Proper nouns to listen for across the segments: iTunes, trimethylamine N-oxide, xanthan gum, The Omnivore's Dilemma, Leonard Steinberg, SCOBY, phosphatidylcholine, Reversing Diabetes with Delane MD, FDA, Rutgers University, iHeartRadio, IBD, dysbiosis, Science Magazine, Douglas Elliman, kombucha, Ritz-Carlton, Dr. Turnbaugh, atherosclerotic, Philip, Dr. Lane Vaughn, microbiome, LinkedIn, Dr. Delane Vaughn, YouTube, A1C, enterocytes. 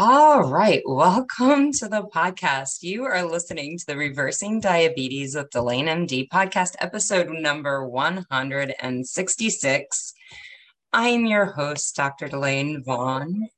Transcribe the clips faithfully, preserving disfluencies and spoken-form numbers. All right. Welcome to the podcast. You are listening to the Reversing Diabetes with Delane M D podcast, episode number one hundred sixty-six. I'm your host, Doctor Delane Vaughn.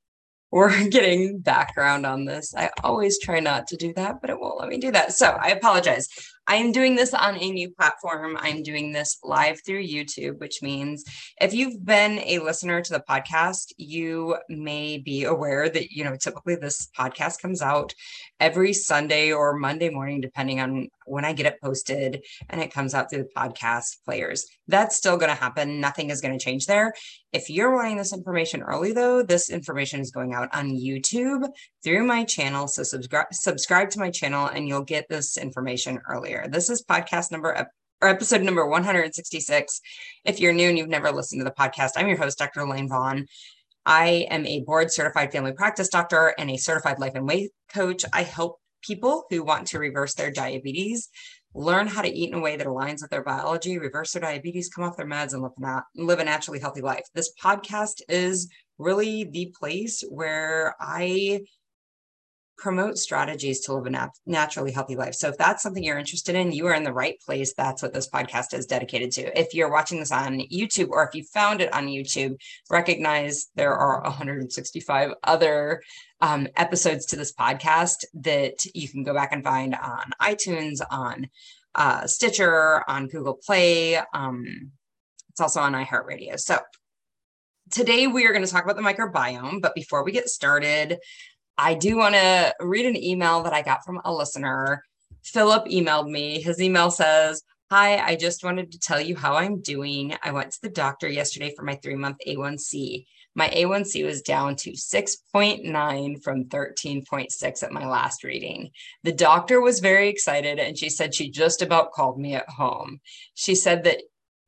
We're getting background on this. I always try not to do that, but it won't let me do that. So I apologize. I'm doing this on a new platform. I'm doing this live through YouTube, which means if you've been a listener to the podcast, you may be aware that, you know, typically this podcast comes out every Sunday or Monday morning, depending on when I get it posted, and it comes out through the podcast players. That's still going to happen. Nothing is going to change there. If you're wanting this information early, though, this information is going out on YouTube through my channel. So subscribe subscribe to my channel and you'll get this information earlier. This is podcast number or episode number one hundred sixty-six. If you're new and you've never listened to the podcast, I'm your host, Doctor Lane Vaughn. I am a board certified family practice doctor and a certified life and weight coach. I help people who want to reverse their diabetes, learn how to eat in a way that aligns with their biology, reverse their diabetes, come off their meds, and live, not, live a naturally healthy life. This podcast is really the place where I promote strategies to live a nat- naturally healthy life. So if that's something you're interested in, you are in the right place. That's what this podcast is dedicated to. If you're watching this on YouTube, or if you found it on YouTube, recognize there are one hundred sixty-five other um, episodes to this podcast that you can go back and find on iTunes, on uh, Stitcher, on Google Play. Um, it's also on iHeartRadio. So today we are going to talk about the microbiome, but before we get started, I do want to read an email that I got from a listener. Philip emailed me. His email says, "Hi, I just wanted to tell you how I'm doing. I went to the doctor yesterday for my three-month A one C. My A one C was down to six point nine from thirteen point six at my last reading. The doctor was very excited, and she said she just about called me at home. She said that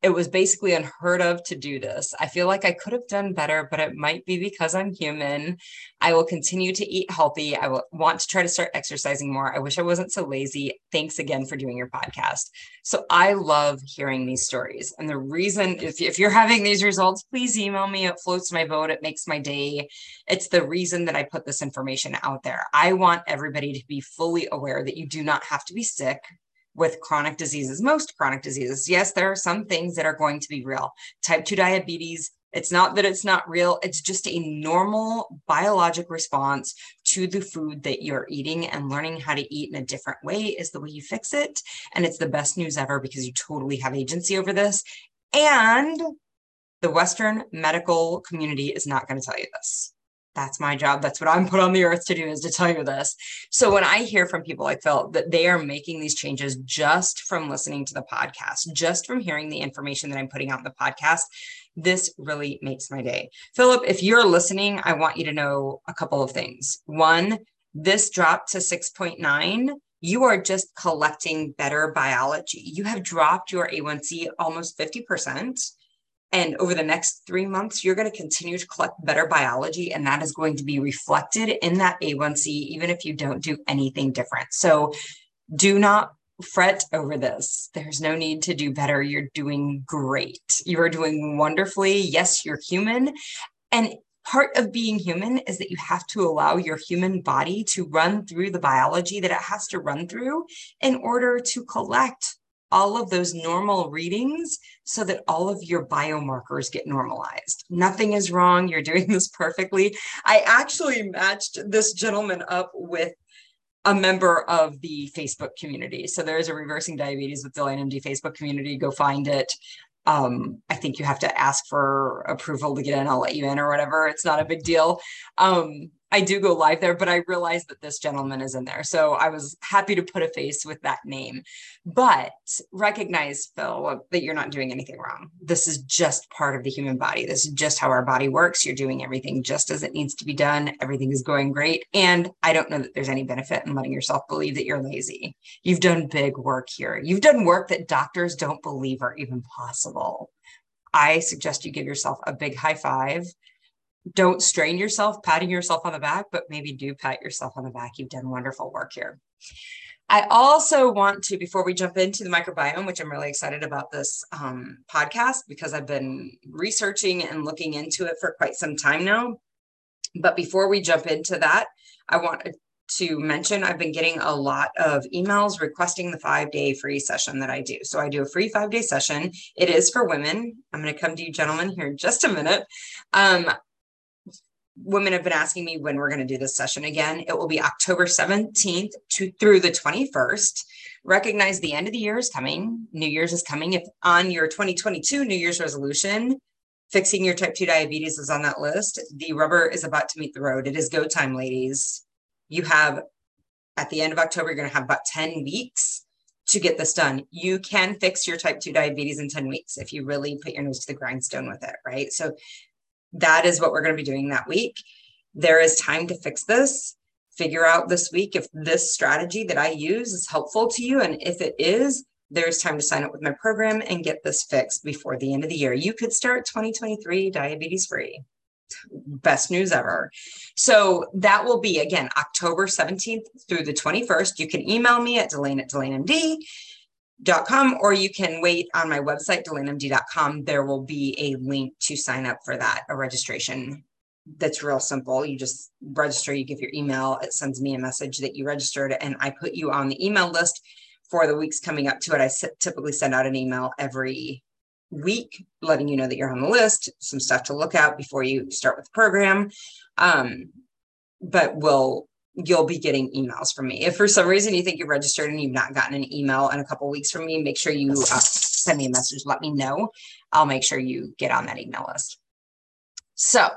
it was basically unheard of to do this. I feel like I could have done better, but it might be because I'm human. I will continue to eat healthy. I will want to try to start exercising more. I wish I wasn't so lazy. Thanks again for doing your podcast." So I love hearing these stories. And the reason, if, if you're having these results, please email me. It floats my boat. It makes my day. It's the reason that I put this information out there. I want everybody to be fully aware that you do not have to be sick with chronic diseases, most chronic diseases. Yes, there are some things that are going to be real. Type two diabetes, it's not that it's not real. It's just a normal biologic response to the food that you're eating, and learning how to eat in a different way is the way you fix it. And it's the best news ever because you totally have agency over this. And the Western medical community is not going to tell you this. That's my job. That's what I'm put on the earth to do, is to tell you this. So when I hear from people like Phil that they are making these changes just from listening to the podcast, just from hearing the information that I'm putting out in the podcast, this really makes my day. Philip, if you're listening, I want you to know a couple of things. One, this drop to six point nine, you are just collecting better biology. You have dropped your A one C almost fifty percent. And over the next three months, you're going to continue to collect better biology, and that is going to be reflected in that A one C, even if you don't do anything different. So do not fret over this. There's no need to do better. You're doing great. You are doing wonderfully. Yes, you're human. And part of being human is that you have to allow your human body to run through the biology that it has to run through in order to collect all of those normal readings so that all of your biomarkers get normalized. Nothing is wrong. You're doing this perfectly. I actually matched this gentleman up with a member of the Facebook community. So there is a Reversing Diabetes with Delane M D Facebook community. Go find it. Um, I think you have to ask for approval to get in. I'll let you in or whatever. It's not a big deal. Um, I do go live there, but I realized that this gentleman is in there. So I was happy to put a face with that name, but recognize, Phil, that you're not doing anything wrong. This is just part of the human body. This is just how our body works. You're doing everything just as it needs to be done. Everything is going great. And I don't know that there's any benefit in letting yourself believe that you're lazy. You've done big work here. You've done work that doctors don't believe are even possible. I suggest you give yourself a big high five. Don't strain yourself patting yourself on the back, but maybe do pat yourself on the back. You've done wonderful work here. I also want to, before we jump into the microbiome, which I'm really excited about this um, podcast because I've been researching and looking into it for quite some time now. But before we jump into that, I want to mention I've been getting a lot of emails requesting the five-day free session that I do. So I do a free five-day session. It is for women. I'm going to come to you gentlemen here in just a minute. Um, women have been asking me when we're going to do this session again. It will be October seventeenth to through the twenty-first. Recognize the end of the year is coming. New Year's is coming. If on your twenty twenty-two New Year's resolution, fixing your type two diabetes is on that list, the rubber is about to meet the road. It is go time, ladies. You have, at the end of October, you're going to have about ten weeks to get this done. You can fix your type two diabetes in ten weeks if you really put your nose to the grindstone with it, right? So that is what we're going to be doing that week. There is time to fix this. Figure out this week if this strategy that I use is helpful to you. And if it is, there's time to sign up with my program and get this fixed before the end of the year. You could start twenty twenty-three diabetes free. Best news ever. So that will be, again, October seventeenth through the twenty-first. You can email me at Delane at Delane M D dot com, or you can wait on my website, Delane M D dot com. There will be a link to sign up for that, a registration. That's real simple. You just register, you give your email, it sends me a message that you registered, and I put you on the email list for the weeks coming up to it. I typically send out an email every week letting you know that you're on the list, some stuff to look out before you start with the program. Um, but we'll you'll be getting emails from me. If for some reason you think you're registered and you've not gotten an email in a couple of weeks from me, make sure you uh, send me a message. Let me know. I'll make sure you get on that email list. So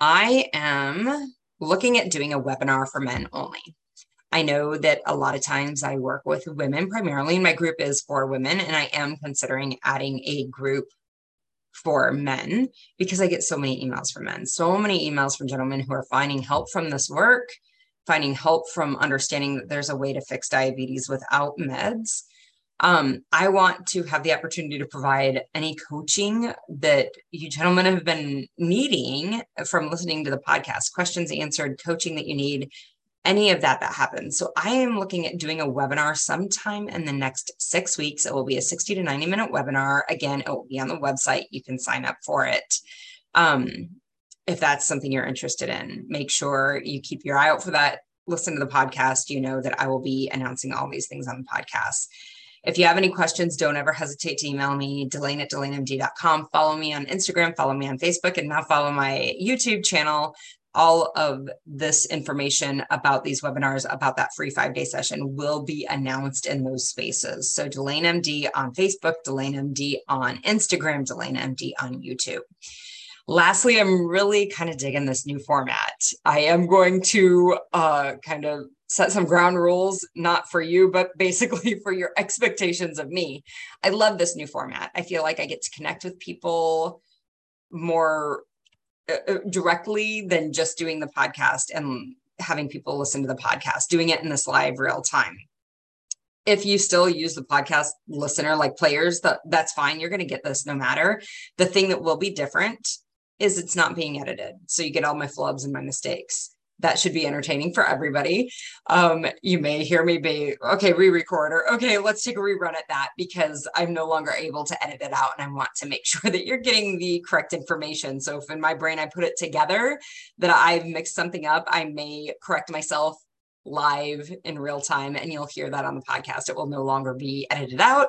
I am looking at doing a webinar for men only. I know that a lot of times I work with women primarily, and my group is for women, and I am considering adding a group for men because I get so many emails from men, so many emails from gentlemen who are finding help from this work, finding help from understanding that there's a way to fix diabetes without meds. Um, I want to have the opportunity to provide any coaching that you gentlemen have been needing from listening to the podcast, questions answered, coaching that you need, any of that that happens. So I am looking at doing a webinar sometime in the next six weeks. It will be a sixty to ninety minute webinar. Again, it will be on the website. You can sign up for it. Um, if that's something you're interested in, make sure you keep your eye out for that. Listen to the podcast. You know that I will be announcing all these things on the podcast. If you have any questions, don't ever hesitate to email me, Delane at Delane M D dot com. Follow me on Instagram, follow me on Facebook, and now follow my YouTube channel. All of this information about these webinars, about that free five-day session, will be announced in those spaces. So Delane M D on Facebook, Delane M D on Instagram, Delane M D on YouTube. Lastly, I'm really kind of digging this new format. I am going to uh, kind of set some ground rules, not for you, but basically for your expectations of me. I love this new format. I feel like I get to connect with people more directly than just doing the podcast and having people listen to the podcast, doing it in this live real time. If you still use the podcast listener, like players, the, that's fine. You're going to get this no matter. The thing that will be different is it's not being edited. So you get all my flubs and my mistakes. That should be entertaining for everybody. Um, you may hear me be, okay, re-record, or okay, let's take a rerun at that because I'm no longer able to edit it out, and I want to make sure that you're getting the correct information. So if in my brain I put it together that I've mixed something up, I may correct myself live in real time, and you'll hear that on the podcast. It will no longer be edited out.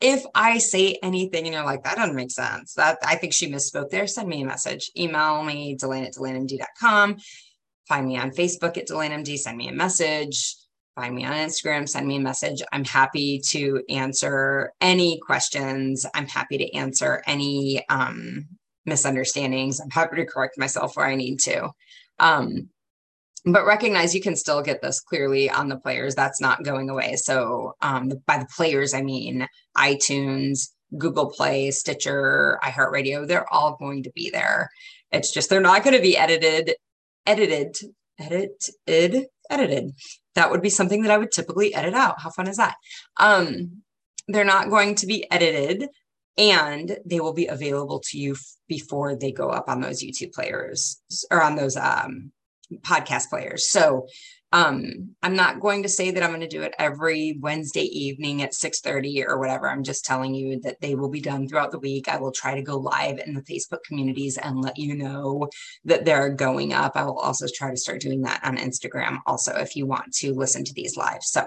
If I say anything and you're like, that doesn't make sense, that I think she misspoke there, send me a message. Email me, Delane at Delane M D dot com. Find me on Facebook at Delane M D, send me a message. Find me on Instagram, send me a message. I'm happy to answer any questions. I'm happy to answer any um, misunderstandings. I'm happy to correct myself where I need to. Um, but recognize you can still get this clearly on the players. That's not going away. So um, by the players, I mean iTunes, Google Play, Stitcher, iHeartRadio. They're all going to be there. It's just they're not going to be edited. Edited, edited, edited. That would be something that I would typically edit out. How fun is that? Um, they're not going to be edited, and they will be available to you f- before they go up on those YouTube players or on those um, podcast players. So Um, I'm not going to say that I'm going to do it every Wednesday evening at six thirty or whatever. I'm just telling you that they will be done throughout the week. I will try to go live in the Facebook communities and let you know that they're going up. I will also try to start doing that on Instagram also, if you want to listen to these live. So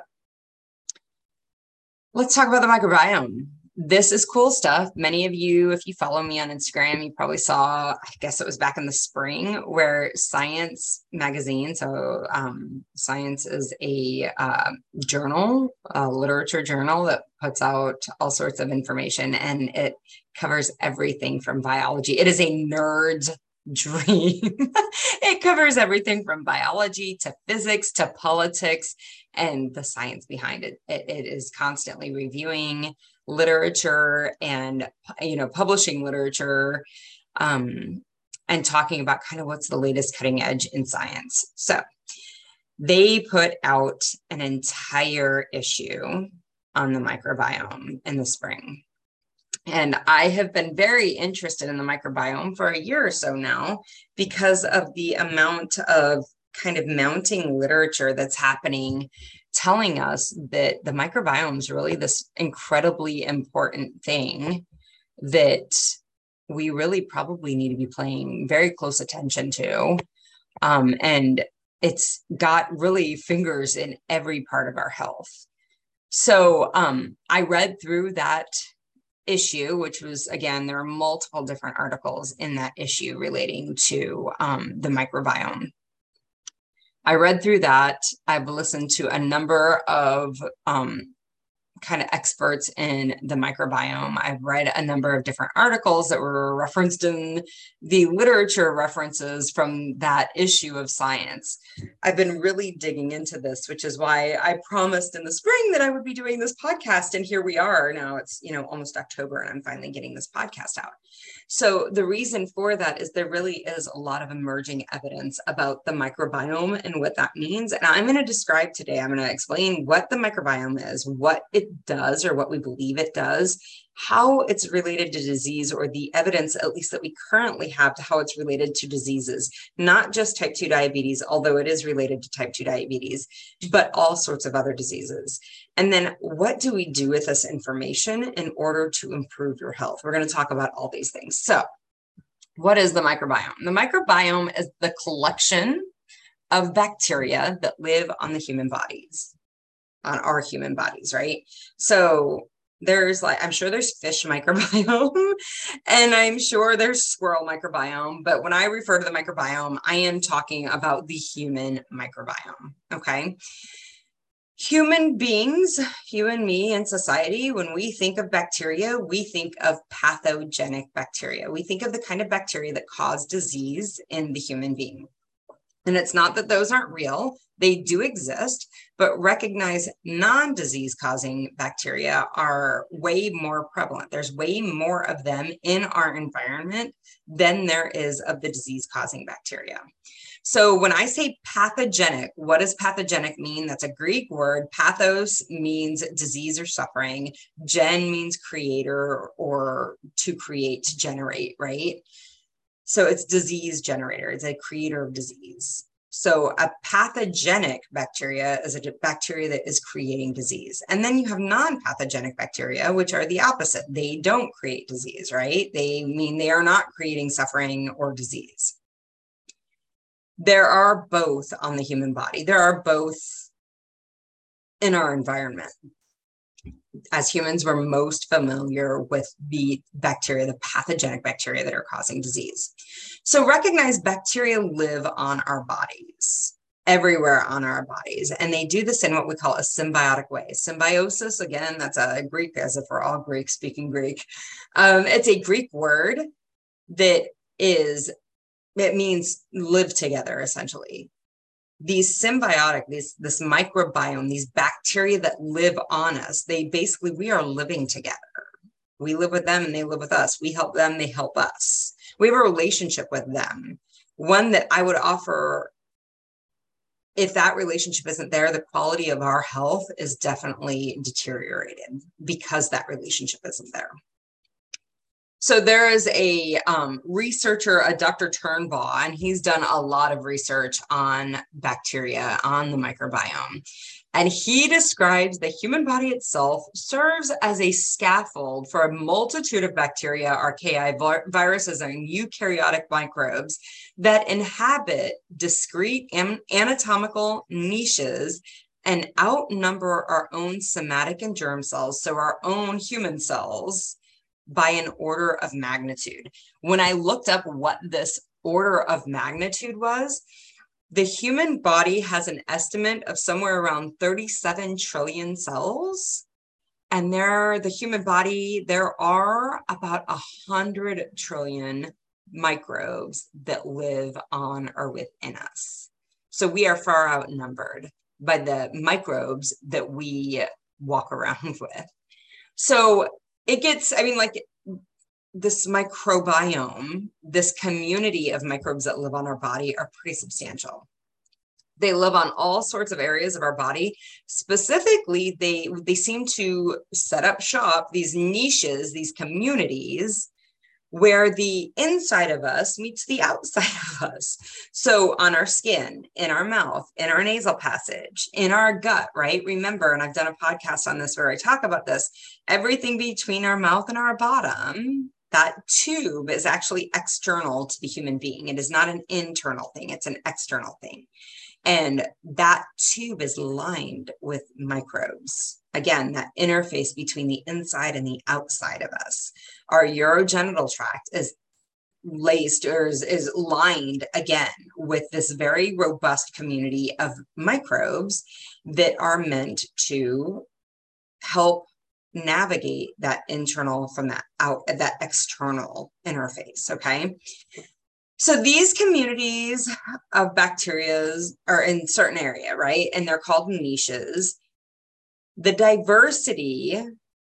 let's talk about the microbiome. This is cool stuff. Many of you, if you follow me on Instagram, you probably saw, I guess it was back in the spring, where Science Magazine, so um, Science is a uh, journal, a literature journal that puts out all sorts of information, and it covers everything from biology. It is a nerd's dream. It covers everything from biology to physics to politics and the science behind it. It, it is constantly reviewing literature and, you know, publishing literature, um, and talking about kind of what's the latest cutting edge in science. So they put out an entire issue on the microbiome in the spring. And I have been very interested in the microbiome for a year or so now because of the amount of kind of mounting literature that's happening, telling us that the microbiome is really this incredibly important thing that we really probably need to be paying very close attention to. Um, and it's got really fingers in every part of our health. So um, I read through that issue, which was, again, there are multiple different articles in that issue relating to um, the microbiome. I read through that. I've listened to a number of um, kind of experts in the microbiome. I've read a number of different articles that were referenced in the literature references from that issue of Science. I've been really digging into this, which is why I promised in the spring that I would be doing this podcast. And here we are now. It's, you know, almost October and I'm finally getting this podcast out. So the reason for that is there really is a lot of emerging evidence about the microbiome and what that means. And I'm going to describe today, I'm going to explain what the microbiome is, what it does or what we believe it does, how it's related to disease, or the evidence, at least that we currently have, to how it's related to diseases, not just type two diabetes, although it is related to type two diabetes, but all sorts of other diseases. And then what do we do with this information in order to improve your health? We're going to talk about all these things. So what is the microbiome? The microbiome is the collection of bacteria that live on the human bodies, on our human bodies, right? So there's like, I'm sure there's fish microbiome and I'm sure there's squirrel microbiome, but when I refer to the microbiome, I am talking about the human microbiome, okay? Human beings, you and me in society, when we think of bacteria, we think of pathogenic bacteria. We think of the kind of bacteria that cause disease in the human being. And it's not that those aren't real, they do exist, but recognize non-disease causing bacteria are way more prevalent. There's way more of them in our environment than there is of the disease causing bacteria. So when I say pathogenic, what does pathogenic mean? That's a Greek word. Pathos means disease or suffering. Gen means creator or to create, to generate, right? So it's disease generator. It's a creator of disease. So a pathogenic bacteria is a bacteria that is creating disease. And then you have non-pathogenic bacteria, which are the opposite. They don't create disease, right? They mean they are not creating suffering or disease. There are both on the human body. There are both in our environment. As humans, we're most familiar with the bacteria, the pathogenic bacteria that are causing disease. So recognize bacteria live on our bodies, everywhere on our bodies. And they do this in what we call a symbiotic way. Symbiosis, again, that's a Greek, as if we're all Greek speaking Greek. Um, it's a Greek word that is, it means live together, essentially. These symbiotic, these, this microbiome, these bacteria that live on us, they basically, we are living together. We live with them and they live with us. We help them, they help us. We have a relationship with them. One that I would offer, if that relationship isn't there, the quality of our health is definitely deteriorated because that relationship isn't there. So there is a um, researcher, a Doctor Turnbaugh, and he's done a lot of research on bacteria, on the microbiome. And he describes the human body itself serves as a scaffold for a multitude of bacteria, archaea, vi- viruses, and eukaryotic microbes that inhabit discrete am- anatomical niches and outnumber our own somatic and germ cells, so our own human cells, by an order of magnitude. When I looked up what this order of magnitude was, the human body has an estimate of somewhere around thirty-seven trillion cells. And there, the human body, there are about one hundred trillion microbes that live on or within us. So we are far outnumbered by the microbes that we walk around with. So it gets, I mean, like this microbiome, this community of microbes that live on our body are pretty substantial. They live on all sorts of areas of our body. Specifically, they, they seem to set up shop, these niches, these communities, where the inside of us meets the outside of us. So on our skin, in our mouth, in our nasal passage, in our gut, right? Remember, and I've done a podcast on this where I talk about this, everything between our mouth and our bottom, that tube is actually external to the human being. It is not an internal thing. It's an external thing. And that tube is lined with microbes. Again, that interface between the inside and the outside of us. Our urogenital tract is laced or is, is lined again with this very robust community of microbes that are meant to help navigate that internal from that out, that external interface, okay? So these communities of bacteria are in certain area, right? And they're called niches. The diversity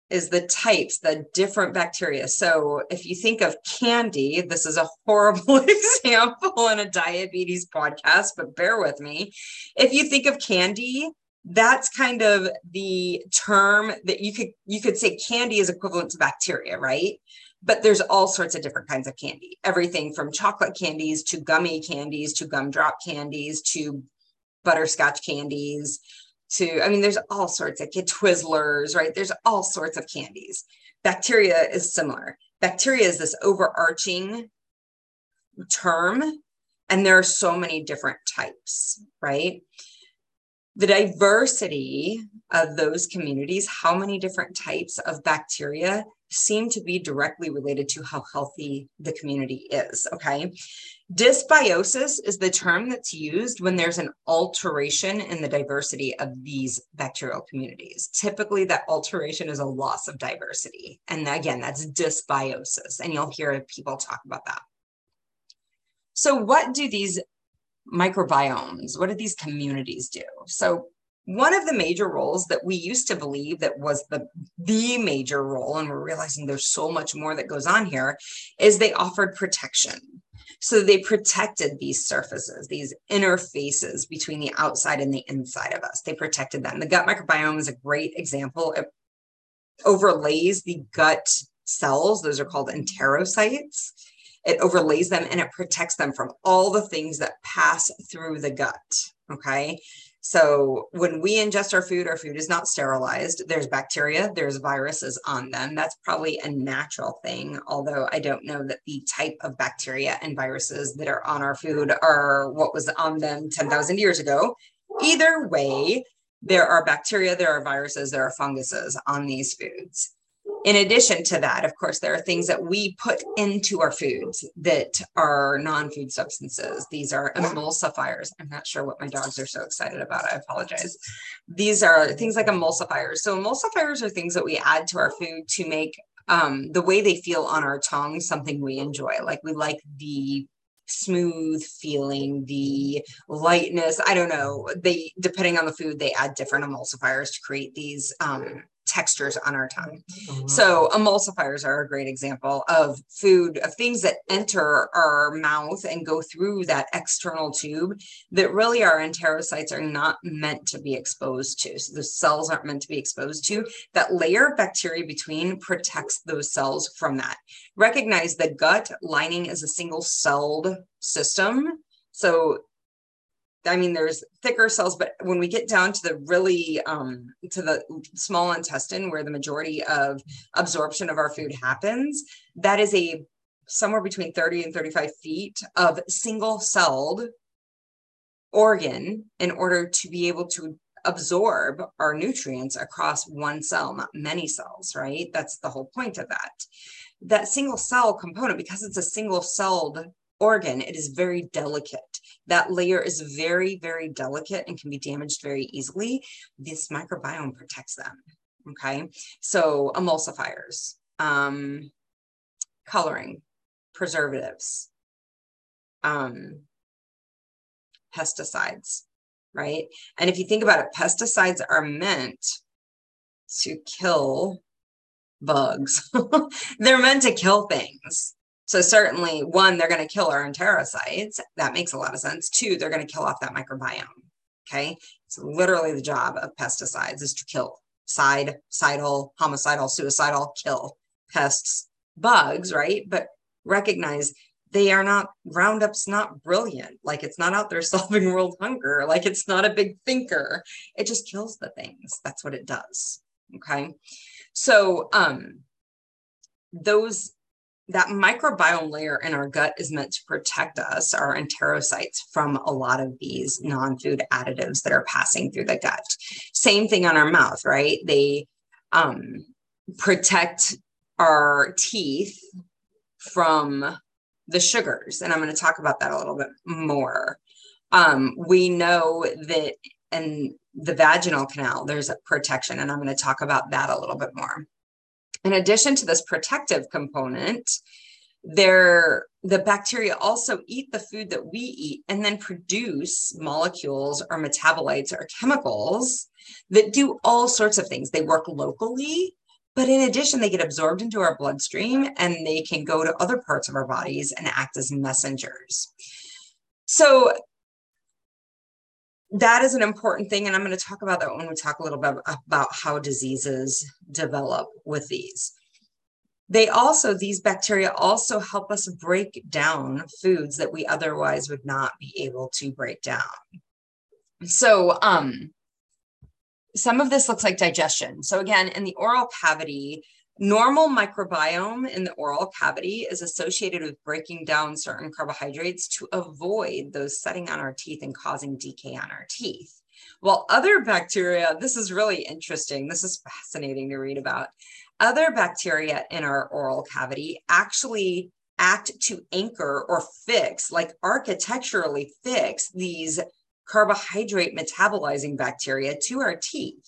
is the types, the different bacteria. So if you think of candy, this is a horrible example in a diabetes podcast, but bear with me. If you think of candy, that's kind of the term that you could, you could say candy is equivalent to bacteria, right? But there's all sorts of different kinds of candy, everything from chocolate candies to gummy candies, to gumdrop candies, to butterscotch candies, to, I mean, there's all sorts of Twizzlers, right? There's all sorts of candies. Bacteria is similar. Bacteria is this overarching term, and there are so many different types, right? The diversity of those communities, how many different types of bacteria seem to be directly related to how healthy the community is, okay? Dysbiosis is the term that's used when there's an alteration in the diversity of these bacterial communities. Typically, that alteration is a loss of diversity. And again, that's dysbiosis, and you'll hear people talk about that. So what do these microbiomes, what do these communities do? So one of the major roles that we used to believe that was the, the major role, and we're realizing there's so much more that goes on here, is they offered protection. So they protected these surfaces, these interfaces between the outside and the inside of us. They protected them. The gut microbiome is a great example. It overlays the gut cells. Those are called enterocytes. It overlays them and it protects them from all the things that pass through the gut, okay? So when we ingest our food, our food is not sterilized. There's bacteria, there's viruses on them. That's probably a natural thing, although I don't know that the type of bacteria and viruses that are on our food are what was on them ten thousand years ago. Either way, there are bacteria, there are viruses, there are funguses on these foods. In addition to that, of course, there are things that we put into our foods that are non-food substances. These are emulsifiers. I'm not sure what my dogs are so excited about. I apologize. These are things like emulsifiers. So emulsifiers are things that we add to our food to make um, the way they feel on our tongue something we enjoy. Like we like the smooth feeling, the lightness. I don't know. They, depending on the food, they add different emulsifiers to create these um, textures on our tongue. Mm-hmm. So emulsifiers are a great example of food, of things that enter our mouth and go through that external tube that really our enterocytes are not meant to be exposed to. So the cells aren't meant to be exposed to. That layer of bacteria between protects those cells from that. Recognize the gut lining is a single-celled system. So I mean, there's thicker cells, but when we get down to the really, um, to the small intestine where the majority of absorption of our food happens, that is a somewhere between thirty and thirty-five feet of single-celled organ in order to be able to absorb our nutrients across one cell, not many cells, right? That's the whole point of that. That single cell component, because it's a single-celled organ, it is very delicate. That layer is very, very delicate and can be damaged very easily. This microbiome protects them, okay? So emulsifiers, um, coloring, preservatives, um, pesticides, right? And if you think about it, pesticides are meant to kill bugs. They're meant to kill things. So certainly, one, they're going to kill our enterocytes. That makes a lot of sense. Two, they're going to kill off that microbiome, okay? It's literally the job of pesticides is to kill. Side, sidal, homicidal, suicidal, kill. Pests, bugs, right? But recognize they are not, Roundup's not brilliant. Like, it's not out there solving world hunger. Like, it's not a big thinker. It just kills the things. That's what it does, okay? So um, those... that microbiome layer in our gut is meant to protect us, our enterocytes, from a lot of these non-food additives that are passing through the gut. Same thing on our mouth, right? They um, protect our teeth from the sugars. And I'm going to talk about that a little bit more. Um, we know that in the vaginal canal, there's a protection, and I'm going to talk about that a little bit more. In addition to this protective component, the bacteria also eat the food that we eat and then produce molecules or metabolites or chemicals that do all sorts of things. They work locally, but in addition, they get absorbed into our bloodstream and they can go to other parts of our bodies and act as messengers. So that is an important thing, and I'm going to talk about that when we talk a little bit about how diseases develop with these. They also, these bacteria also help us break down foods that we otherwise would not be able to break down. So um, some of this looks like digestion. So again, in the oral cavity, normal microbiome in the oral cavity is associated with breaking down certain carbohydrates to avoid those setting on our teeth and causing decay on our teeth. While other bacteria, this is really interesting. This is fascinating to read about. Other bacteria in our oral cavity actually act to anchor or fix, like architecturally fix, these carbohydrate metabolizing bacteria to our teeth.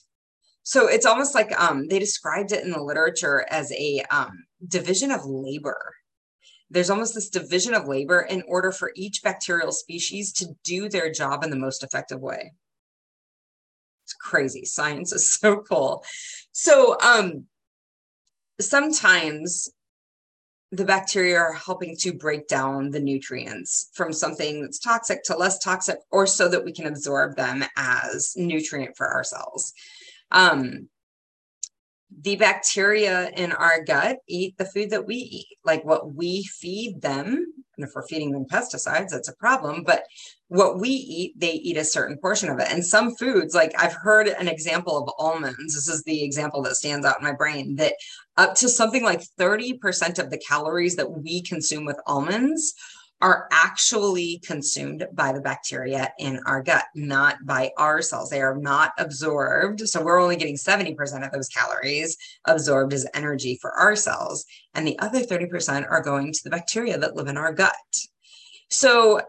So it's almost like um, they described it in the literature as a um, division of labor. There's almost this division of labor in order for each bacterial species to do their job in the most effective way. It's crazy. Science is so cool. So um, sometimes the bacteria are helping to break down the nutrients from something that's toxic to less toxic, or so that we can absorb them as nutrient for ourselves. Um, the bacteria in our gut eat the food that we eat, like what we feed them. And if we're feeding them pesticides, that's a problem. But what we eat, they eat a certain portion of it. And some foods, like I've heard an example of almonds. This is the example that stands out in my brain, that up to something like thirty percent of the calories that we consume with almonds are actually consumed by the bacteria in our gut, not by our cells. They are not absorbed. So we're only getting seventy percent of those calories absorbed as energy for our cells. And the other thirty percent are going to the bacteria that live in our gut. So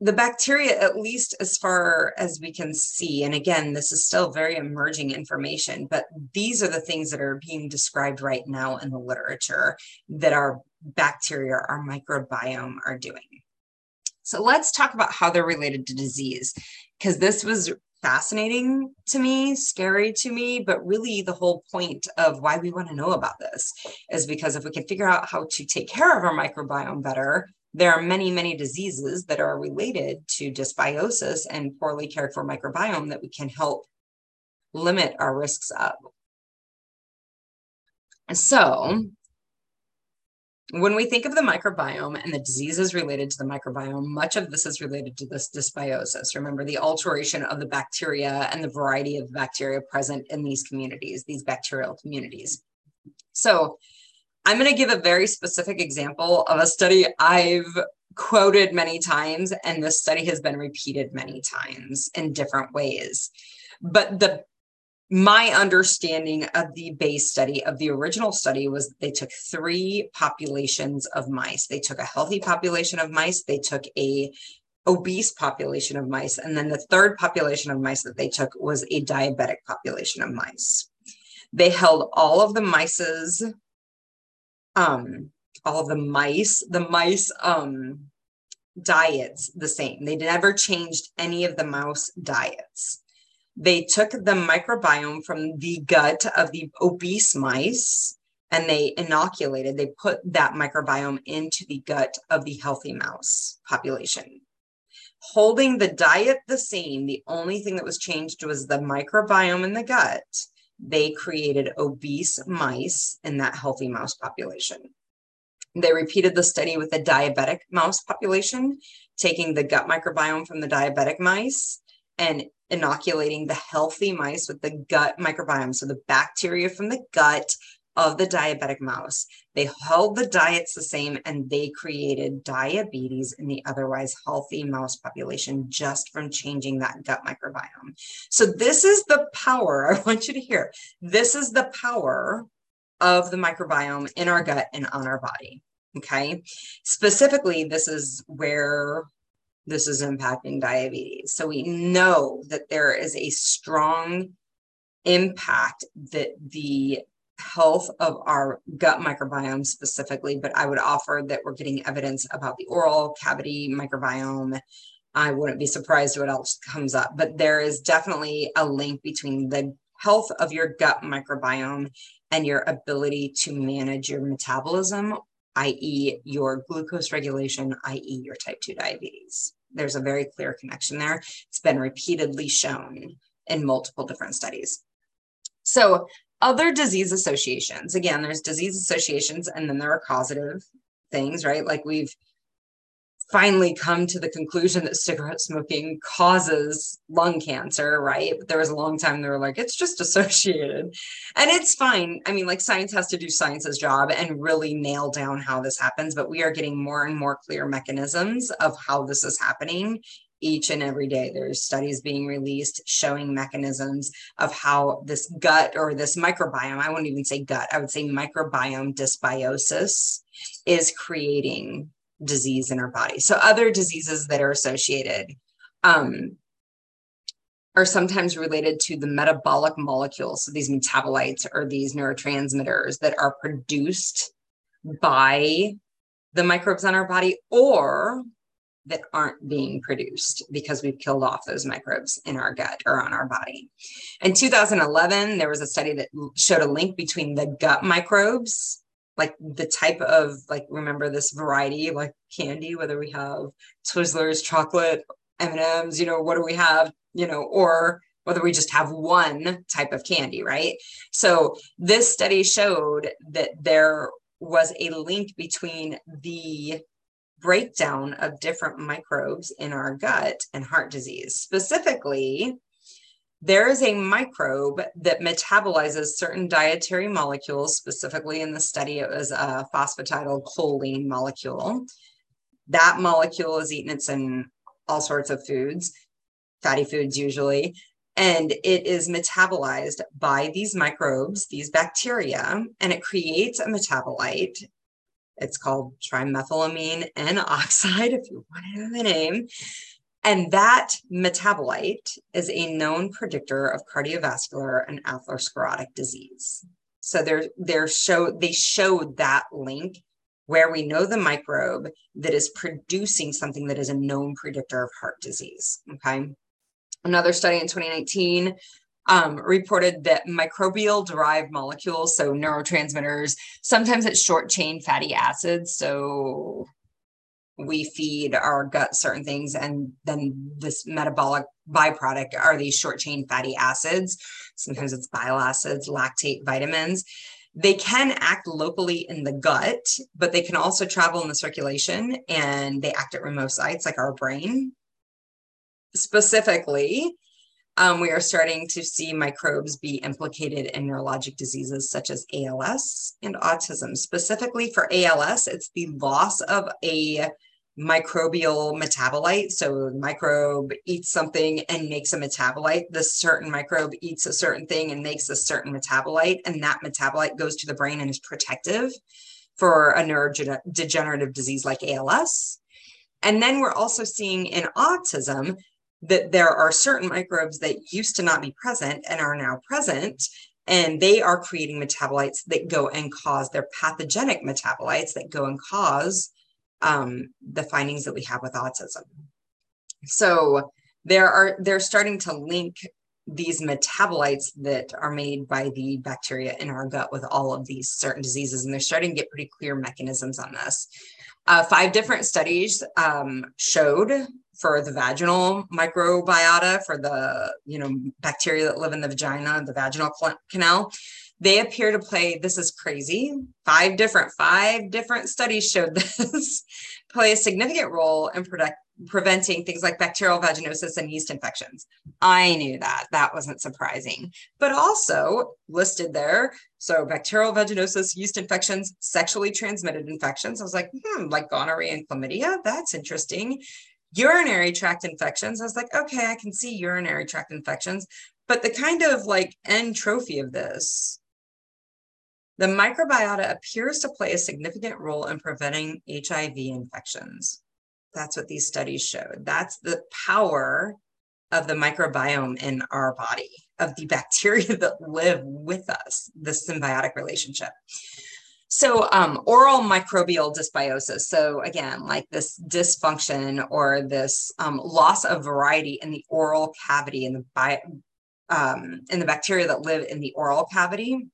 the bacteria, at least as far as we can see, and again, this is still very emerging information, but these are the things that are being described right now in the literature that are bacteria, our microbiome are doing. So let's talk about how they're related to disease, because this was fascinating to me, scary to me, but really the whole point of why we want to know about this is because if we can figure out how to take care of our microbiome better, there are many, many diseases that are related to dysbiosis and poorly cared for microbiome that we can help limit our risks of. And so when we think of the microbiome and the diseases related to the microbiome, much of this is related to this dysbiosis. Remember, the alteration of the bacteria and the variety of bacteria present in these communities, these bacterial communities. So I'm going to give a very specific example of a study I've quoted many times, and this study has been repeated many times in different ways. But the my understanding of the base study of the original study was that they took three populations of mice. They took a healthy population of mice, they took a obese population of mice, and then the third population of mice that they took was a diabetic population of mice. They held all of the mice's, um, all of the mice, the mice um, diets the same. They never changed any of the mouse diets. They took the microbiome from the gut of the obese mice and they inoculated, they put that microbiome into the gut of the healthy mouse population. Holding the diet the same, the only thing that was changed was the microbiome in the gut. They created obese mice in that healthy mouse population. They repeated the study with the diabetic mouse population, taking the gut microbiome from the diabetic mice and inoculating the healthy mice with the gut microbiome, so the bacteria from the gut of the diabetic mouse. They held the diets the same and they created diabetes in the otherwise healthy mouse population just from changing that gut microbiome. So this is the power, I want you to hear, this is the power of the microbiome in our gut and on our body, okay? Specifically, this is where this is impacting diabetes. So we know that there is a strong impact that the health of our gut microbiome specifically, but I would offer that we're getting evidence about the oral cavity microbiome. I wouldn't be surprised what else comes up, but there is definitely a link between the health of your gut microbiome and your ability to manage your metabolism, that is your glucose regulation, that is your type two diabetes. There's a very clear connection there. It's been repeatedly shown in multiple different studies. So other disease associations, again, there's disease associations and then there are causative things, right? Like we've finally come to the conclusion that cigarette smoking causes lung cancer, right? But there was a long time they were like, it's just associated. And it's fine. I mean, like science has to do science's job and really nail down how this happens, but we are getting more and more clear mechanisms of how this is happening each and every day. There's studies being released showing mechanisms of how this gut or this microbiome, I wouldn't even say gut, I would say microbiome dysbiosis is creating disease in our body. So other diseases that are associated um, are sometimes related to the metabolic molecules. So these metabolites or these neurotransmitters that are produced by the microbes on our body or that aren't being produced because we've killed off those microbes in our gut or on our body. In two thousand eleven, there was a study that showed a link between the gut microbes, like the type of, like, remember this variety, like candy, whether we have Twizzlers, chocolate, M and M's, you know, what do we have, you know, or whether we just have one type of candy, right? So this study showed that there was a link between the breakdown of different microbes in our gut and heart disease. Specifically, there is a microbe that metabolizes certain dietary molecules. Specifically in the study, it was a phosphatidylcholine molecule. That molecule is eaten, it's in all sorts of foods, fatty foods usually, and it is metabolized by these microbes, these bacteria, and it creates a metabolite. It's called trimethylamine N-oxide, if you want to know the name. And that metabolite is a known predictor of cardiovascular and atherosclerotic disease. So they're, they're show, they showed that link where we know the microbe that is producing something that is a known predictor of heart disease, okay? Another study in twenty nineteen um, reported that microbial-derived molecules, so neurotransmitters, sometimes it's short-chain fatty acids. So we feed our gut certain things, and then this metabolic byproduct are these short-chain fatty acids. Sometimes it's bile acids, lactate, vitamins. They can act locally in the gut, but they can also travel in the circulation, and they act at remote sites like our brain. Specifically, um, we are starting to see microbes be implicated in neurologic diseases such as A L S and autism. Specifically for A L S, it's the loss of a microbial metabolite. So the microbe eats something and makes a metabolite. This certain microbe eats a certain thing and makes a certain metabolite, and that metabolite goes to the brain and is protective for a neurodegenerative disease like A L S. And then we're also seeing in autism that there are certain microbes that used to not be present and are now present, and they are creating metabolites that go and cause, they're pathogenic metabolites that go and cause um, the findings that we have with autism. So there are, they're starting to link these metabolites that are made by the bacteria in our gut with all of these certain diseases, and they're starting to get pretty clear mechanisms on this. Uh, five different studies um, showed for the vaginal microbiota, for the you know bacteria that live in the vagina, the vaginal canal, they appear to play, this is crazy, five different, five different studies showed this, play a significant role in product, preventing things like bacterial vaginosis and yeast infections. I knew that, that wasn't surprising, but also listed there, so bacterial vaginosis, yeast infections, sexually transmitted infections. I was like, hmm, like gonorrhea and chlamydia, that's interesting. Urinary tract infections, I was like, okay, I can see urinary tract infections, but the kind of like end trophy of this, the microbiota appears to play a significant role in preventing H I V infections. That's what these studies showed. That's the power of the microbiome in our body, of the bacteria that live with us, the symbiotic relationship. So um, oral microbial dysbiosis. So again, like this dysfunction or this um, loss of variety in the oral cavity and the bi um, and the bacteria that live in the oral cavity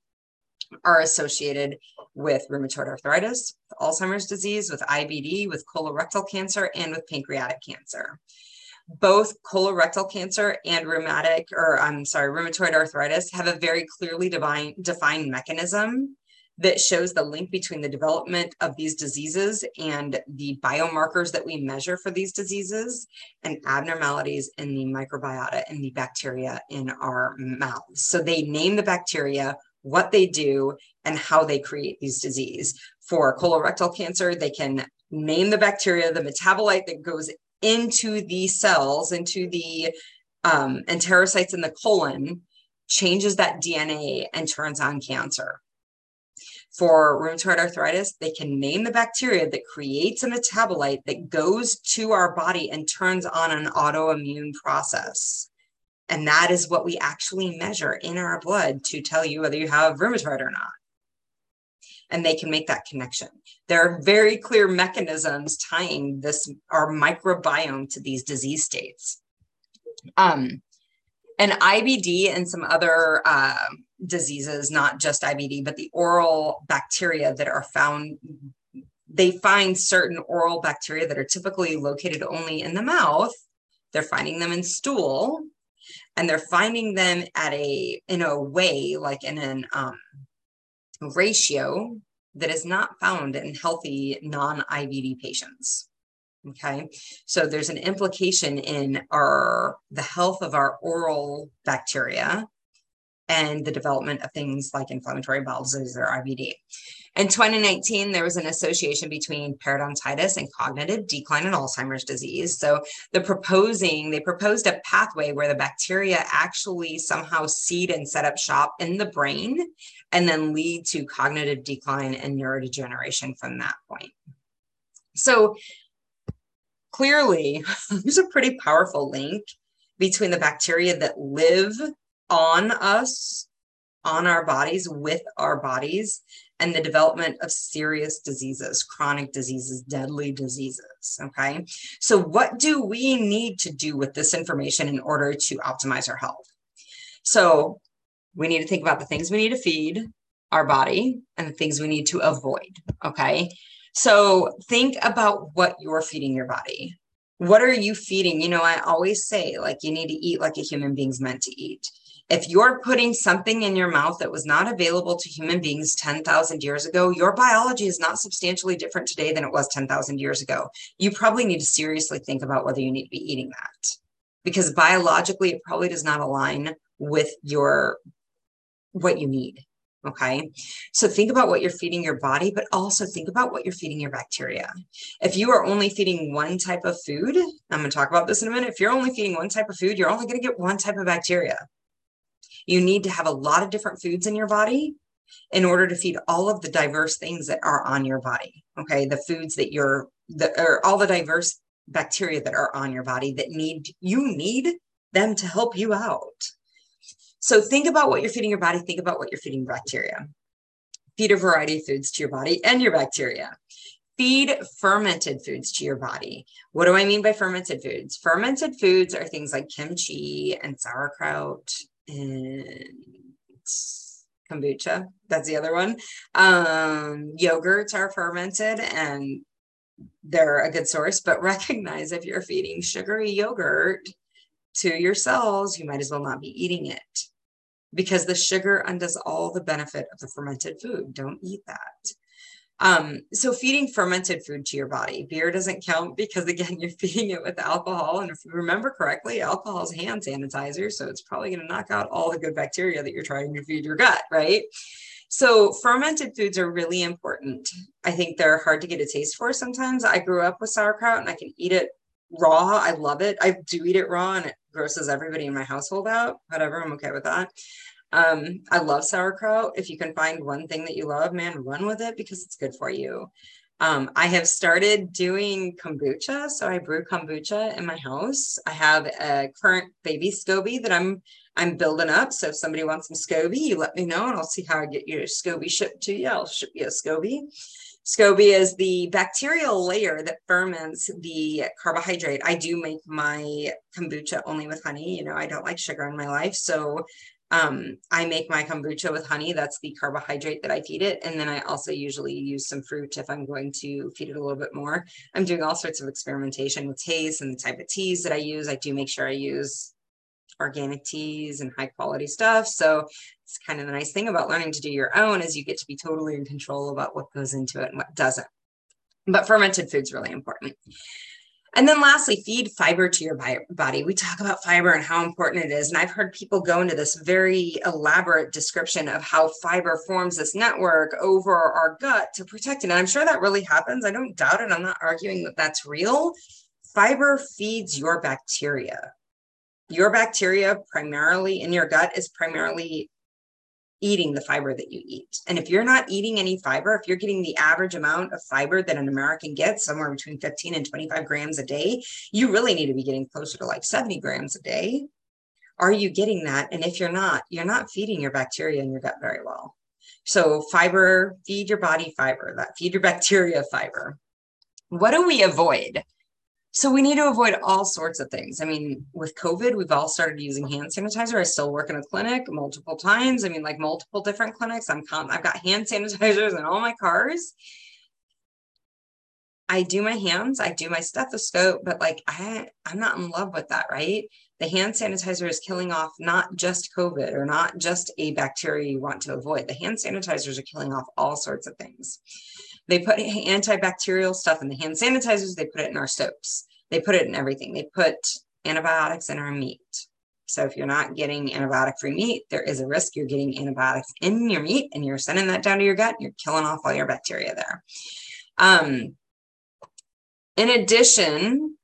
are associated with rheumatoid arthritis, with Alzheimer's disease, with I B D, with colorectal cancer, and with pancreatic cancer. Both colorectal cancer and rheumatic, or I'm sorry, rheumatoid arthritis have a very clearly defined, defined mechanism that shows the link between the development of these diseases and the biomarkers that we measure for these diseases and abnormalities in the microbiota and the bacteria in our mouths. So they name the bacteria, what they do, and how they create these diseases. For colorectal cancer, they can name the bacteria, the metabolite that goes into the cells, into the um, enterocytes in the colon, changes that D N A and turns on cancer. For rheumatoid arthritis, they can name the bacteria that creates a metabolite that goes to our body and turns on an autoimmune process. And that is what we actually measure in our blood to tell you whether you have rheumatoid or not. And they can make that connection. There are very clear mechanisms tying this, our microbiome, to these disease states. Um, and I B D and some other uh, diseases, not just I B D, but the oral bacteria that are found, they find certain oral bacteria that are typically located only in the mouth. They're finding them in stool. And they're finding them at a, in a way, like in an um, ratio that is not found in healthy non I B D patients, okay? So there's an implication in our, the health of our oral bacteria and the development of things like inflammatory bowel disease or I B D. In twenty nineteen, there was an association between periodontitis and cognitive decline in Alzheimer's disease. So the proposing, they proposed a pathway where the bacteria actually somehow seed and set up shop in the brain and then lead to cognitive decline and neurodegeneration from that point. So clearly, there's a pretty powerful link between the bacteria that live on us, on our bodies, with our bodies, and the development of serious diseases, chronic diseases, deadly diseases, okay? So what do we need to do with this information in order to optimize our health? So we need to think about the things we need to feed our body and the things we need to avoid, okay? So think about what you're feeding your body. What are you feeding? You know, I always say, like, you need to eat like a human being's meant to eat. If you're putting something in your mouth that was not available to human beings ten thousand years ago, your biology is not substantially different today than it was ten thousand years ago. You probably need to seriously think about whether you need to be eating that, because biologically it probably does not align with your, what you need. Okay. So think about what you're feeding your body, but also think about what you're feeding your bacteria. If you are only feeding one type of food, I'm going to talk about this in a minute. If you're only feeding one type of food, you're only going to get one type of bacteria. You need to have a lot of different foods in your body in order to feed all of the diverse things that are on your body. Okay. The foods that you're, the, or all the diverse bacteria that are on your body that need, you need them to help you out. So think about what you're feeding your body. Think about what you're feeding bacteria. Feed a variety of foods to your body and your bacteria. Feed fermented foods to your body. What do I mean by fermented foods? Fermented foods are things like kimchi and sauerkraut and kombucha. That's the other one. Um, yogurts are fermented and they're a good source, but recognize if you're feeding sugary yogurt to your cells, you might as well not be eating it, because the sugar undoes all the benefit of the fermented food. Don't eat that. Um, so feeding fermented food to your body. Beer doesn't count because, again, you're feeding it with alcohol. And if you remember correctly, alcohol is hand sanitizer. So it's probably going to knock out all the good bacteria that you're trying to feed your gut, right? So fermented foods are really important. I think they're hard to get a taste for sometimes. I grew up with sauerkraut and I can eat it raw. I love it. I do eat it raw and it grosses everybody in my household out. Whatever, I'm okay with that. Um, I love sauerkraut. If you can find one thing that you love, man, run with it because it's good for you. Um, I have started doing kombucha. So I brew kombucha in my house. I have a current baby SCOBY that I'm I'm building up. So if somebody wants some SCOBY, you let me know and I'll see how I get your SCOBY shipped to you. I'll ship you a SCOBY. SCOBY is the bacterial layer that ferments the carbohydrate. I do make my kombucha only with honey. You know, I don't like sugar in my life. So um, I make my kombucha with honey. That's the carbohydrate that I feed it. And then I also usually use some fruit if I'm going to feed it a little bit more. I'm doing all sorts of experimentation with taste and the type of teas that I use. I do make sure I use organic teas and high quality stuff. So it's kind of the nice thing about learning to do your own is you get to be totally in control about what goes into it and what doesn't. But fermented food's really important. And then lastly, feed fiber to your body. We talk about fiber and how important it is. And I've heard people go into this very elaborate description of how fiber forms this network over our gut to protect it. And I'm sure that really happens. I don't doubt it. I'm not arguing that that's real. Fiber feeds your bacteria. Your bacteria primarily in your gut is primarily eating the fiber that you eat. And if you're not eating any fiber, if you're getting the average amount of fiber that an American gets, somewhere between fifteen and twenty-five grams a day, you really need to be getting closer to like seventy grams a day. Are you getting that? And if you're not, you're not feeding your bacteria in your gut very well. So fiber, feed your body fiber, that feed your bacteria fiber. What do we avoid? So we need to avoid all sorts of things. I mean, with COVID, we've all started using hand sanitizer. I still work in a clinic multiple times. I mean, like multiple different clinics. I'm con- I've got hand sanitizers in all my cars. I do my hands. I do my stethoscope, but like I, I'm not in love with that, right? The hand sanitizer is killing off not just COVID or not just a bacteria you want to avoid. The hand sanitizers are killing off all sorts of things. They put antibacterial stuff in the hand sanitizers. They put it in our soaps. They put it in everything. They put antibiotics in our meat. So if you're not getting antibiotic-free meat, there is a risk you're getting antibiotics in your meat and you're sending that down to your gut. And you're killing off all your bacteria there. Um, in addition,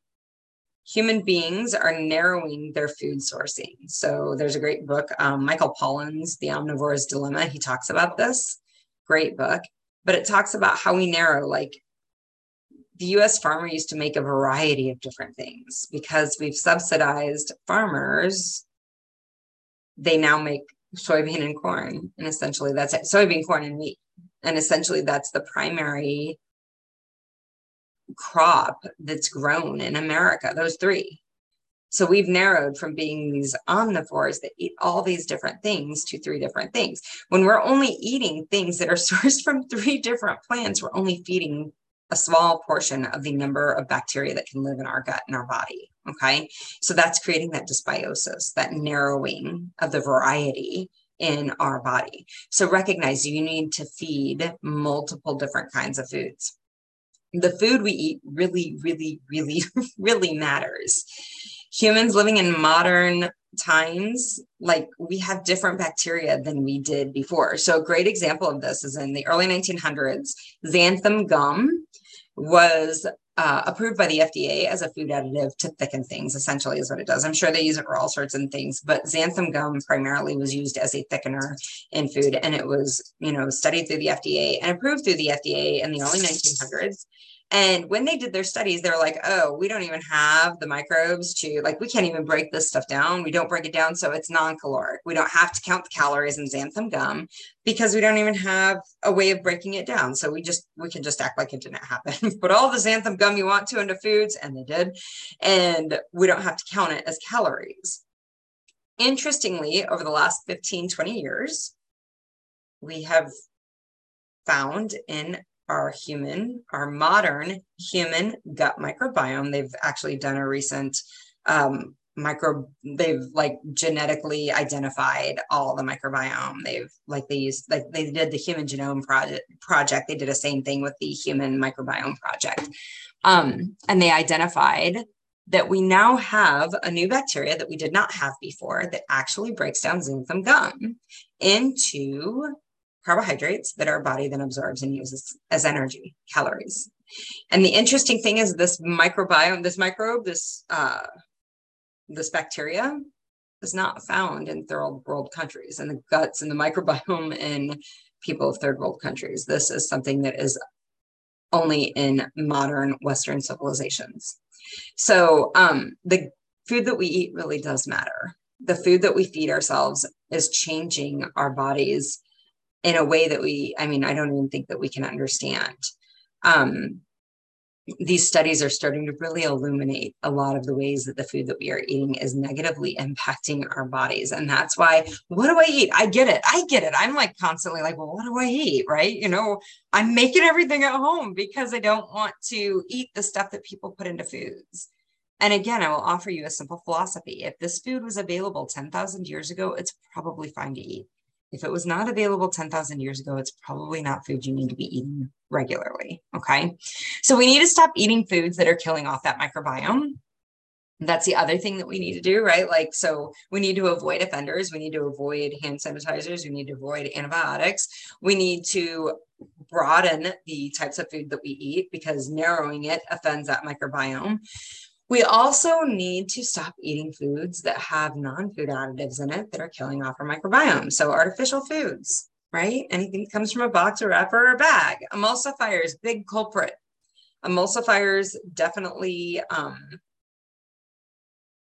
human beings are narrowing their food sourcing. So there's a great book, um, Michael Pollan's The Omnivore's Dilemma. He talks about this. Great book. But it talks about how we narrow, like the U S farmer used to make a variety of different things because we've subsidized farmers. They now make soybean and corn. And essentially that's it. Soybean, corn, and wheat. And essentially that's the primary crop that's grown in America, those three. So we've narrowed from being these omnivores that eat all these different things to three different things. When we're only eating things that are sourced from three different plants, we're only feeding a small portion of the number of bacteria that can live in our gut and our body. Okay. So that's creating that dysbiosis, that narrowing of the variety in our body. So recognize you need to feed multiple different kinds of foods. The food we eat really, really, really, really matters. Humans living in modern times, like we have different bacteria than we did before. So a great example of this is in the early nineteen hundreds, xanthan gum was uh, approved by the F D A as a food additive to thicken things, essentially is what it does. I'm sure they use it for all sorts of things, but xanthan gum primarily was used as a thickener in food. And it was, you know, studied through the F D A and approved through the F D A in the early nineteen hundreds. And when they did their studies, they're like, oh, we don't even have the microbes to, like, we can't even break this stuff down. We don't break it down. So it's non-caloric. We don't have to count the calories in xanthan gum because we don't even have a way of breaking it down. So we just, we can just act like it didn't happen. Put all the xanthan gum you want to into foods, and they did. And we don't have to count it as calories. Interestingly, over the last fifteen, twenty years, we have found in our human, our modern human gut microbiome. They've actually done a recent um, micro, they've like genetically identified all the microbiome. They've like, they used, like they did the Human Genome Project. project. They did the same thing with the Human Microbiome Project. Um, and they identified that we now have a new bacteria that we did not have before that actually breaks down xanthan gum into carbohydrates that our body then absorbs and uses as energy, calories. And the interesting thing is this microbiome, this microbe, this uh, this bacteria is not found in third world countries, and the guts and the microbiome in people of third world countries. This is something that is only in modern Western civilizations. So um, the food that we eat really does matter. The food that we feed ourselves is changing our bodies in a way that we, I mean, I don't even think that we can understand. Um, these studies are starting to really illuminate a lot of the ways that the food that we are eating is negatively impacting our bodies. And that's why, what do I eat? I get it. I get it. I'm like constantly like, well, what do I eat? Right. You know, I'm making everything at home because I don't want to eat the stuff that people put into foods. And again, I will offer you a simple philosophy. If this food was available ten thousand years ago, it's probably fine to eat. If it was not available ten thousand years ago, it's probably not food you need to be eating regularly, okay? So we need to stop eating foods that are killing off that microbiome. That's the other thing that we need to do, right? Like, so we need to avoid offenders. We need to avoid hand sanitizers. We need to avoid antibiotics. We need to broaden the types of food that we eat because narrowing it offends that microbiome. We also need to stop eating foods that have non-food additives in it that are killing off our microbiome. So artificial foods, right? Anything that comes from a box, a wrapper, or a bag. Emulsifiers, big culprit. Emulsifiers definitely um,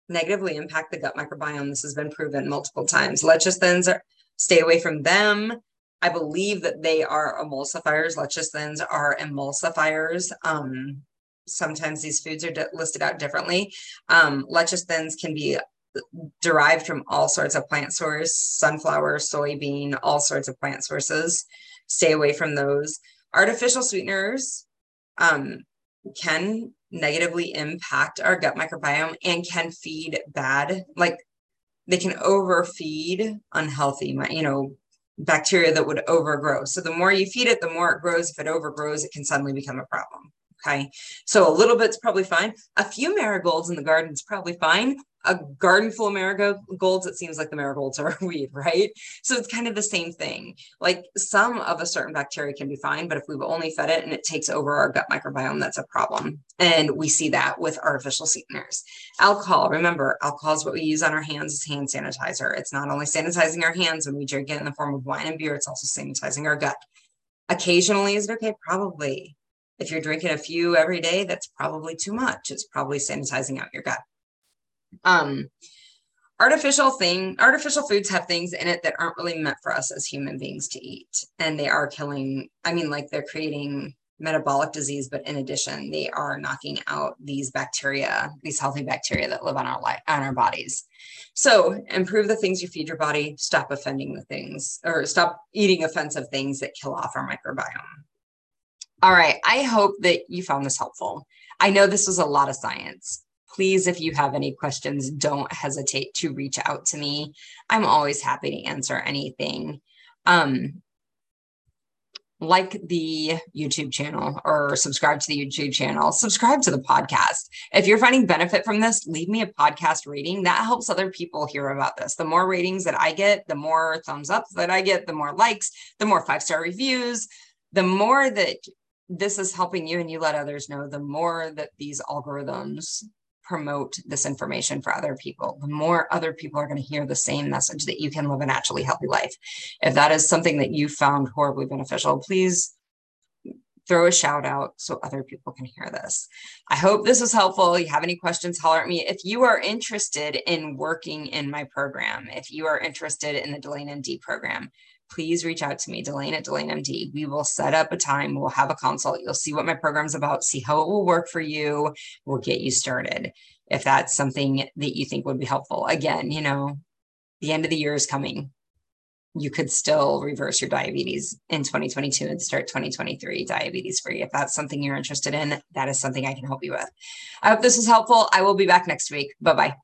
negatively impact the gut microbiome. This has been proven multiple times. Lecithins, are, stay away from them. I believe that they are emulsifiers. Lecithins are emulsifiers. Um, Sometimes these foods are listed out differently. Um, lecithins can be derived from all sorts of plant sources, sunflower, soybean, all sorts of plant sources. Stay away from those. Artificial sweeteners um, can negatively impact our gut microbiome and can feed bad, like they can overfeed unhealthy, you know, bacteria that would overgrow. So the more you feed it, the more it grows. If it overgrows, it can suddenly become a problem. Okay. So a little bit's probably fine. A few marigolds in the garden's probably fine. A garden full of marigolds, it seems like the marigolds are weed, right? So it's kind of the same thing. Like some of a certain bacteria can be fine, but if we've only fed it and it takes over our gut microbiome, that's a problem. And we see that with artificial sweeteners. Alcohol, remember, alcohol is what we use on our hands as hand sanitizer. It's not only sanitizing our hands when we drink it in the form of wine and beer, it's also sanitizing our gut. Occasionally, is it okay? Probably. If you're drinking a few every day, that's probably too much. It's probably sanitizing out your gut. Um, artificial thing, artificial foods have things in it that aren't really meant for us as human beings to eat. And they are killing, I mean, like they're creating metabolic disease, but in addition, they are knocking out these bacteria, these healthy bacteria that live on our life, on our bodies. So improve the things you feed your body, stop offending the things, or stop eating offensive things that kill off our microbiome. All right. I hope that you found this helpful. I know this was a lot of science. Please, if you have any questions, don't hesitate to reach out to me. I'm always happy to answer anything. Um, like the YouTube channel or subscribe to the YouTube channel, subscribe to the podcast. If you're finding benefit from this, leave me a podcast rating. That helps other people hear about this. The more ratings that I get, the more thumbs up that I get, the more likes, the more five-star reviews, the more that this is helping you and you let others know, the more that these algorithms promote this information for other people, the more other people are going to hear the same message that you can live a naturally healthy life. If that is something that you found horribly beneficial, please throw a shout out so other people can hear this. I hope this was helpful. If you have any questions, holler at me. If you are interested in working in my program, if you are interested in the Delane M D program, please reach out to me, Delane at Delane M D. We will set up a time. We'll have a consult. You'll see what my program's about, see how it will work for you. We'll get you started if that's something that you think would be helpful. Again, you know, the end of the year is coming. You could still reverse your diabetes in twenty twenty-two and start twenty twenty-three diabetes free. If that's something you're interested in, that is something I can help you with. I hope this was helpful. I will be back next week. Bye-bye.